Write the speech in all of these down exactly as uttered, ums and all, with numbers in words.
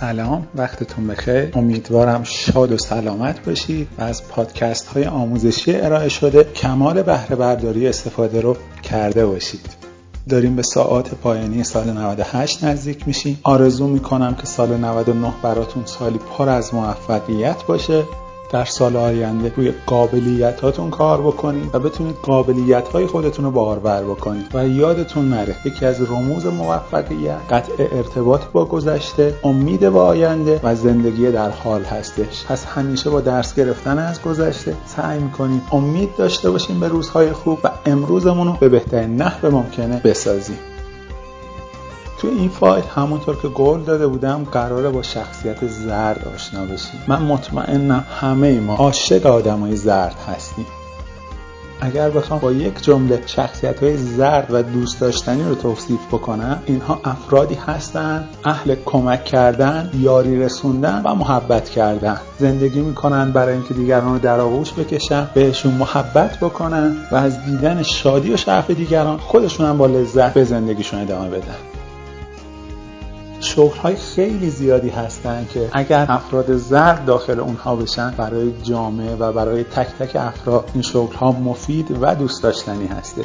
سلام، وقتتون بخیر. امیدوارم شاد و سلامت باشید و از پادکست های آموزشی ارائه شده کمال بهره برداری استفاده رو کرده باشید. داریم به ساعات پایانی سال نود و هشت نزدیک میشیم. آرزو میکنم که سال نود و نه براتون سالی پر از موفقیت باشه. در سال آینده روی قابلیتاتون کار بکنید و بتونید قابلیت‌های خودتون رو بارور بکنید و یادتون نره یکی از رموز موفقیت قطع ارتباط با گذشته، امید به آینده و زندگی در حال هستش. پس همیشه با درس گرفتن از گذشته سعی می‌کنیم امید داشته باشیم به روزهای خوب و امروزمون رو به بهترین نحو ممکنه بسازیم. تو این فایل همونطور که قول داده بودم قراره با شخصیت زرد آشنا بشیم. من مطمئنم همه ما عاشق آدمای زرد هستیم. اگر بخوام با یک جمله شخصیت‌های زرد و دوست داشتنی رو توصیف بکنم، اینها افرادی هستند اهل کمک کردن، یاری رسوندن و محبت کردن. زندگی می‌کنن برای اینکه دیگران رو در آغوش بکشن، بهشون محبت بکنن و از دیدن شادی و شعف دیگران خودشون هم با لذت به زندگیشون ادامه بدن. شغل‌های خیلی زیادی هستن که اگر افراد زرد داخل اونها بشن، برای جامعه و برای تک تک افراد این شغل‌ها مفید و دوست داشتنی هستش.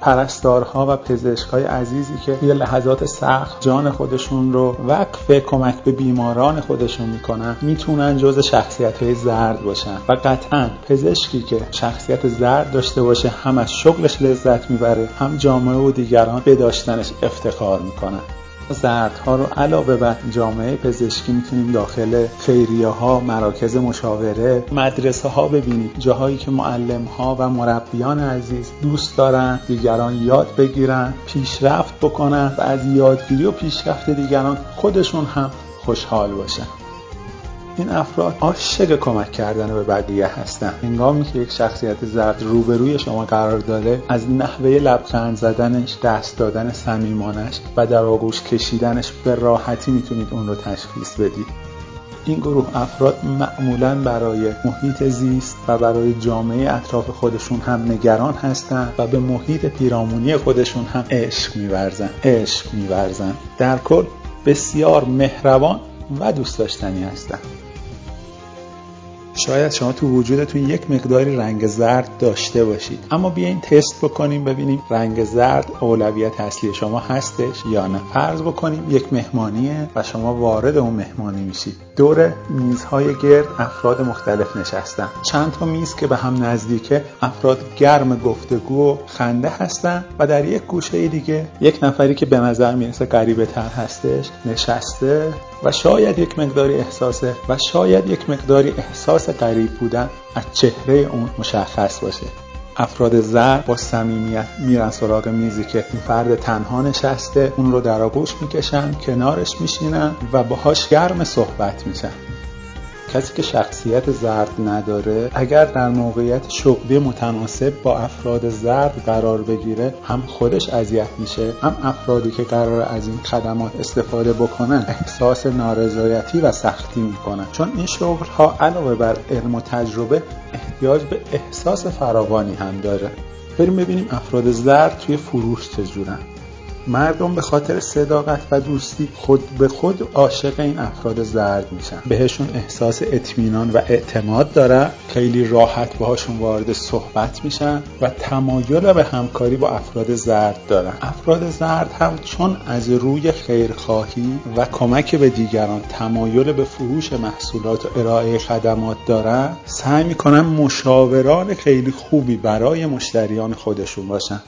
پرستارها و پزشک‌های عزیزی که یه لحظات سخت جان خودشون رو وقف کمک به بیماران خودشون میکنن، میتونن جزء شخصیت‌های زرد باشن و قطعاً پزشکی که شخصیت زرد داشته باشه هم از شغلش لذت میبره، هم جامعه و دیگران به داشتنش افتخار میکنن. زردها رو علاوه بر جامعه پزشکی میتونیم داخل خیریه ها، مراکز مشاوره، مدرسه ها ببینیم، جاهایی که معلم ها و مربیان عزیز دوست دارن دیگران یاد بگیرن، پیشرفت بکنن و از یادگیری و پیشرفت دیگران خودشون هم خوشحال باشن. این افراد عاشق کمک کردن به بقیه هستن. هنگامی که یک شخصیت زرد روبروی شما قرار داره، از نحوه لبخند زدنش، دست دادن صمیمانش و در آغوش کشیدنش به راحتی میتونید اون رو تشخیص بدید. این گروه افراد معمولاً برای محیط زیست و برای جامعه اطراف خودشون هم نگران هستن و به محیط پیرامونی خودشون هم عشق می‌ورزن. عشق می‌ورزن. در کل بسیار مهربان و دوست داشتنی هستند. شاید شما تو وجودتون یک مقداری رنگ زرد داشته باشید، اما بیاین تست بکنیم ببینیم رنگ زرد اولویت اصلی شما هستش یا نه. فرض بکنیم یک مهمانیه و شما وارد اون مهمانی میشید. دور میزهای گرد افراد مختلف نشستن. چند تا میز که به هم نزدیکه، افراد گرم گفتگو و خنده هستن و در یک گوشه دیگه یک نفری که به نظر میرسه غریبه تر هستش نشسته و شاید یک مقداری احساس و شاید یک مقداری احساس غریب بودن از چهره اون مشخص باشه. افراد زرد با صمیمیت میرن سراغ میزی که این فرد تنها نشسته، اون رو در آغوش میکشن، کنارش میشینن و باهاش گرم صحبت میشن. کسی که شخصیت زرد نداره، اگر در موقعیت شغلی متناسب با افراد زرد قرار بگیره، هم خودش اذیت میشه، هم افرادی که قرار از این خدمات استفاده بکنن احساس نارضایتی و سختی میکنن، چون این شغل ها علاوه بر علم و تجربه احتیاج به احساس فراوانی هم داره. بریم ببینیم افراد زرد توی فروش چجورن. مردم به خاطر صداقت و دوستی خود به خود عاشق این افراد زرد میشن. بهشون احساس اطمینان و اعتماد دارن، خیلی راحت باهاشون وارد صحبت میشن و تمایل به همکاری با افراد زرد دارن. افراد زرد هم چون از روی خیرخواهی و کمک به دیگران تمایل به فروش محصولات و ارائه خدمات دارن، سعی میکنن مشاوران خیلی خوبی برای مشتریان خودشون باشن.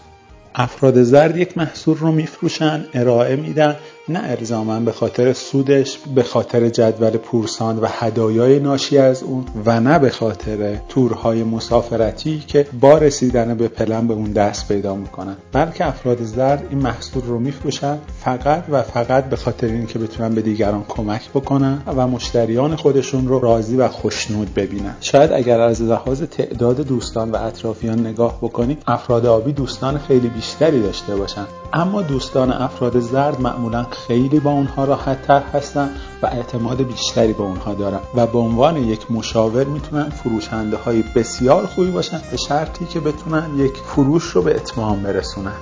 افراد زرد یک محصول رو میفروشن، ارائه میدن، نه الزاماً به خاطر سودش، به خاطر جدول پورساند و هدایای ناشی از اون و نه به خاطر تورهای مسافرتی که با رسیدن به پلن به اون دست پیدا میکنن، بلکه افراد زرد این محصول رو میفروشن فقط و فقط به خاطر این که بتونن به دیگران کمک بکنن و مشتریان خودشون رو راضی و خوشنود ببینن. شاید اگر از لحاظ تعداد دوستان و اطرافیان نگاه بکنی، افراد آبی دوستان خیلی بیشتری داشته باشن، اما دوستان افراد زرد معمولاً خیلی با اونها راحت‌تر هستن و اعتماد بیشتری به اونها دارن و به عنوان یک مشاور میتونن فروشنده‌های بسیار خوبی باشن، به شرطی که بتونن یک فروش رو به اتمام برسونن.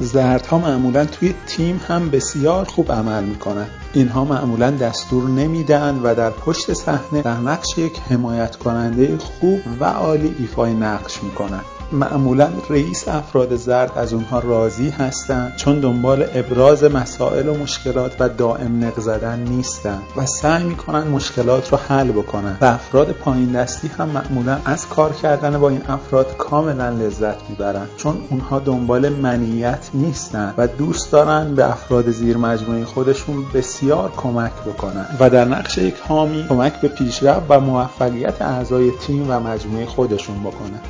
زردها معمولا توی تیم هم بسیار خوب عمل میکنن. اینها معمولا دستور نمیدن و در پشت صحنه در نقش یک حمایت کننده خوب و عالی ایفای نقش میکنن. معمولا رئیس افراد زرد از اونها راضی هستند چون دنبال ابراز مسائل و مشکلات و دائم نق زدن نیستن و سعی میکنن مشکلات رو حل بکنن. و افراد پایین دستی هم معمولا از کار کردن با این افراد کاملا لذت میبرن چون اونها دنبال منیت نیستن و دوست دارن به افراد زیر مجموعه خودشون بسیار کمک بکنن و در نقش یک حامی کمک به پیشرفت و موفقیت اعضای تیم و مجموعه خودشون بکنن.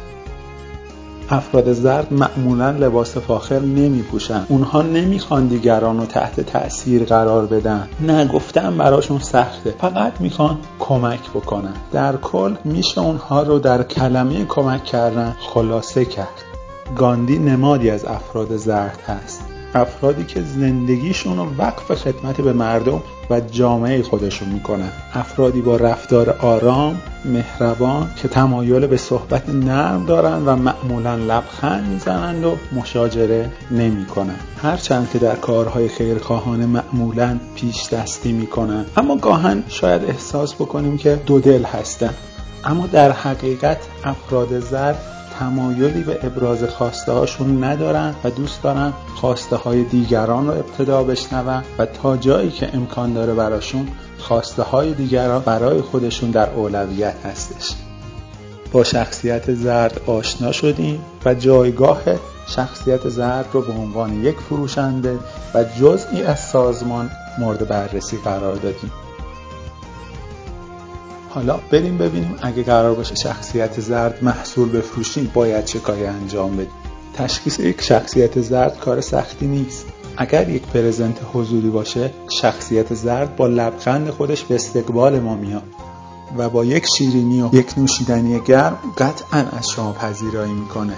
افراد زرد معمولا لباس فاخر نمی پوشن. اونها نمیخوان دیگران رو تحت تأثیر قرار بدن. نگفتن براشون سخته. فقط میخوان کمک بکنن. در کل میشه اونها رو در کلمه کمک کردن خلاصه کرد. گاندی نمادی از افراد زرد هست. افرادی که زندگیشون رو وقف خدمت به مردم و جامعه خودشون میکنن. افرادی با رفتار آرام، مهربان، که تمایل به صحبت نرم دارن و معمولا لبخند میزنند و مشاجره نمیکنن. هرچند که در کارهای خیرخواهانه معمولا پیش دستی میکنن، اما گاهن شاید احساس بکنیم که دو دل هستن. اما در حقیقت افراد زرد تمایلی به ابراز خواسته هاشون ندارن و دوست دارن خواسته های دیگران رو ابتدا بشنون و تا جایی که امکان داره براشون خواسته های دیگران برای خودشون در اولویت هستش. با شخصیت زرد آشنا شدیم و جایگاه شخصیت زرد رو به عنوان یک فروشنده و جزئی از سازمان مورد بررسی قرار دادیم. حالا بریم ببینیم اگه قرار باشه شخصیت زرد محصول بفروشیم باید چه کاری انجام بدیم. تشخیص یک شخصیت زرد کار سختی نیست. اگر یک پرزنت حضوری باشه، شخصیت زرد با لبخند خودش به استقبال ما میاد و با یک شیرینی و یک نوشیدنی گرم قطعاً از شما پذیرایی میکنه.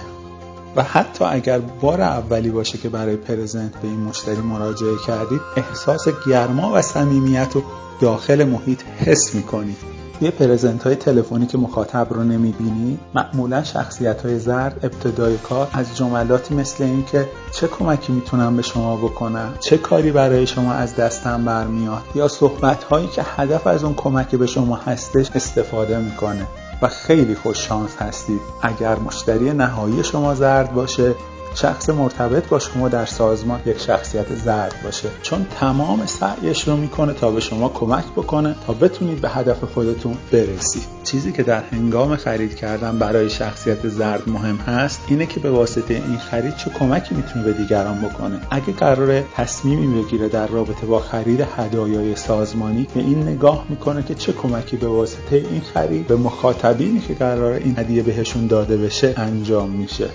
و حتی اگر بار اولی باشه که برای پرزنت به این مشتری مراجعه کردید، احساس گرما و صمیمیت رو داخل محیط حس میکنید. توی پرزنت‌های تلفنی که مخاطب رو نمی‌بینی، معمولاً شخصیت‌های زرد ابتدای کار از جملاتی مثل این که چه کمکی میتونم به شما بکنم، چه کاری برای شما از دستم برمیاد، یا صحبت‌هایی که هدف از اون کمک به شما هستش استفاده میکنه و خیلی خوش شانس هستید اگر مشتری نهایی شما زرد باشه. شخص مرتبط با شما در سازمان یک شخصیت زرد باشه چون تمام سعیش رو میکنه تا به شما کمک بکنه تا بتونید به هدف خودتون برسید. چیزی که در هنگام خرید کردن برای شخصیت زرد مهم هست اینه که به واسطه این خرید چه کمکی میتونه به دیگران بکنه. اگه قراره تصمیمی بگیره در رابطه با خرید هدایای سازمانی، به این نگاه میکنه که چه کمکی به واسطه این خرید به مخاطبینی که قراره این هدیه بهشون داده بشه انجام میشه.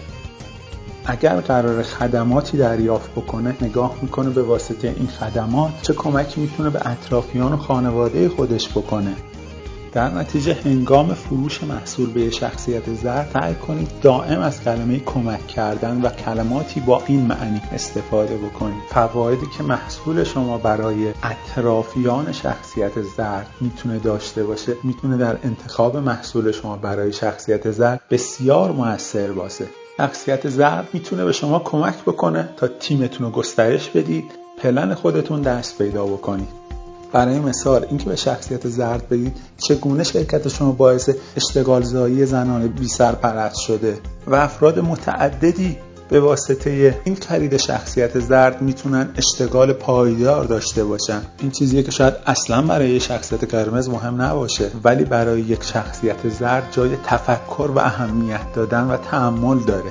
اگر قرار خدماتی دریافت بکنه، نگاه میکنه به واسطه این خدمات چه کمکی میتونه به اطرافیان و خانواده خودش بکنه. در نتیجه هنگام فروش محصول به شخصیت زرد سعی کنید دائم از کلمه کمک کردن و کلماتی با این معنی استفاده بکنید. فوایدی که محصول شما برای اطرافیان شخصیت زرد میتونه داشته باشه، میتونه در انتخاب محصول شما برای شخصیت زرد بسیار مؤثر باشه. شخصیت زرد میتونه به شما کمک بکنه تا تیمتون رو گسترش بدید، پلن خودتون دست پیدا بکنید. برای مثال اینکه به شخصیت زرد بگید چگونه شرکت شما باعث اشتغال زایی زنان بی سرپرست شده و افراد متعددی به واسطه این خرید شخصیت زرد میتونن اشتغال پایدار داشته باشن. این چیزیه که شاید اصلا برای یک شخصیت قرمز مهم نباشه، ولی برای یک شخصیت زرد جای تفکر و اهمیت دادن و تأمل داره.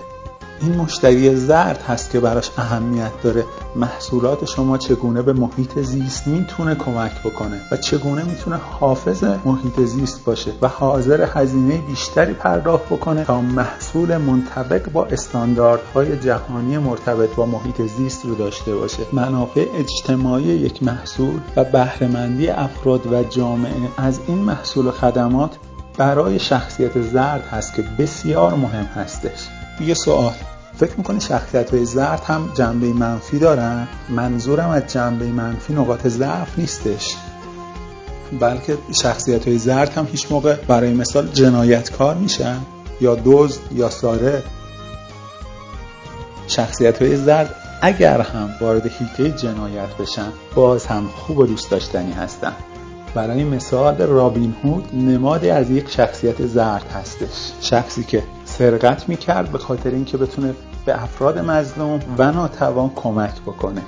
این مشتری زرد هست که براش اهمیت داره محصولات شما چگونه به محیط زیست میتونه کمک بکنه و چگونه میتونه حافظ محیط زیست باشه و حاضر هزینه بیشتری پرداخت بکنه تا محصول منطبق با استانداردهای جهانی مرتبط با محیط زیست رو داشته باشه. منافع اجتماعی یک محصول و بهره‌مندی افراد و جامعه از این محصول و خدمات برای شخصیت زرد هست که بسیار مهم هستش. یه سوال، فکر میکنی شخصیت‌های زرد هم جنبه منفی دارن؟ منظورم از جنبه منفی نقاط ضعف نیستش، بلکه شخصیت‌های زرد هم هیچ موقع برای مثال جنایتکار میشن یا دزد یا سارق. شخصیت‌های زرد اگر هم وارد حیطه جنایت بشن باز هم خوب و دوست داشتنی هستن. برای مثال رابین هود نمادی از یک شخصیت زرد هستش، شخصی که سرقت میکرد به خاطر اینکه بتونه به افراد مظلوم و ناتوان کمک بکنه.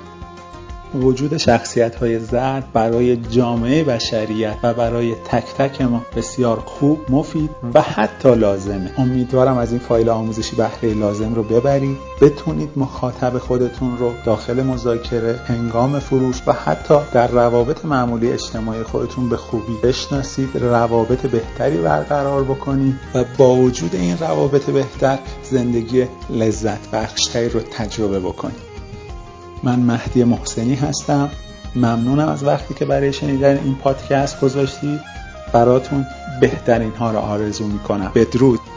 وجود شخصیت‌های زرد برای جامعه بشریت و برای تک تک ما بسیار خوب، مفید و حتی لازمه. امیدوارم از این فایل آموزشی بهره لازم رو ببرید، بتونید مخاطب خودتون رو داخل مذاکره، هنگام فروش و حتی در روابط معمولی اجتماعی خودتون به خوبی بشناسید، روابط بهتری برقرار بکنید و با وجود این روابط بهتر زندگی لذت بخشتری رو تجربه بکنید. من مهدی محسنی هستم. ممنونم از وقتی که برای شنیدن این پادکست گذاشتید. براتون بهترین ها را آرزو میکنم. بدرود.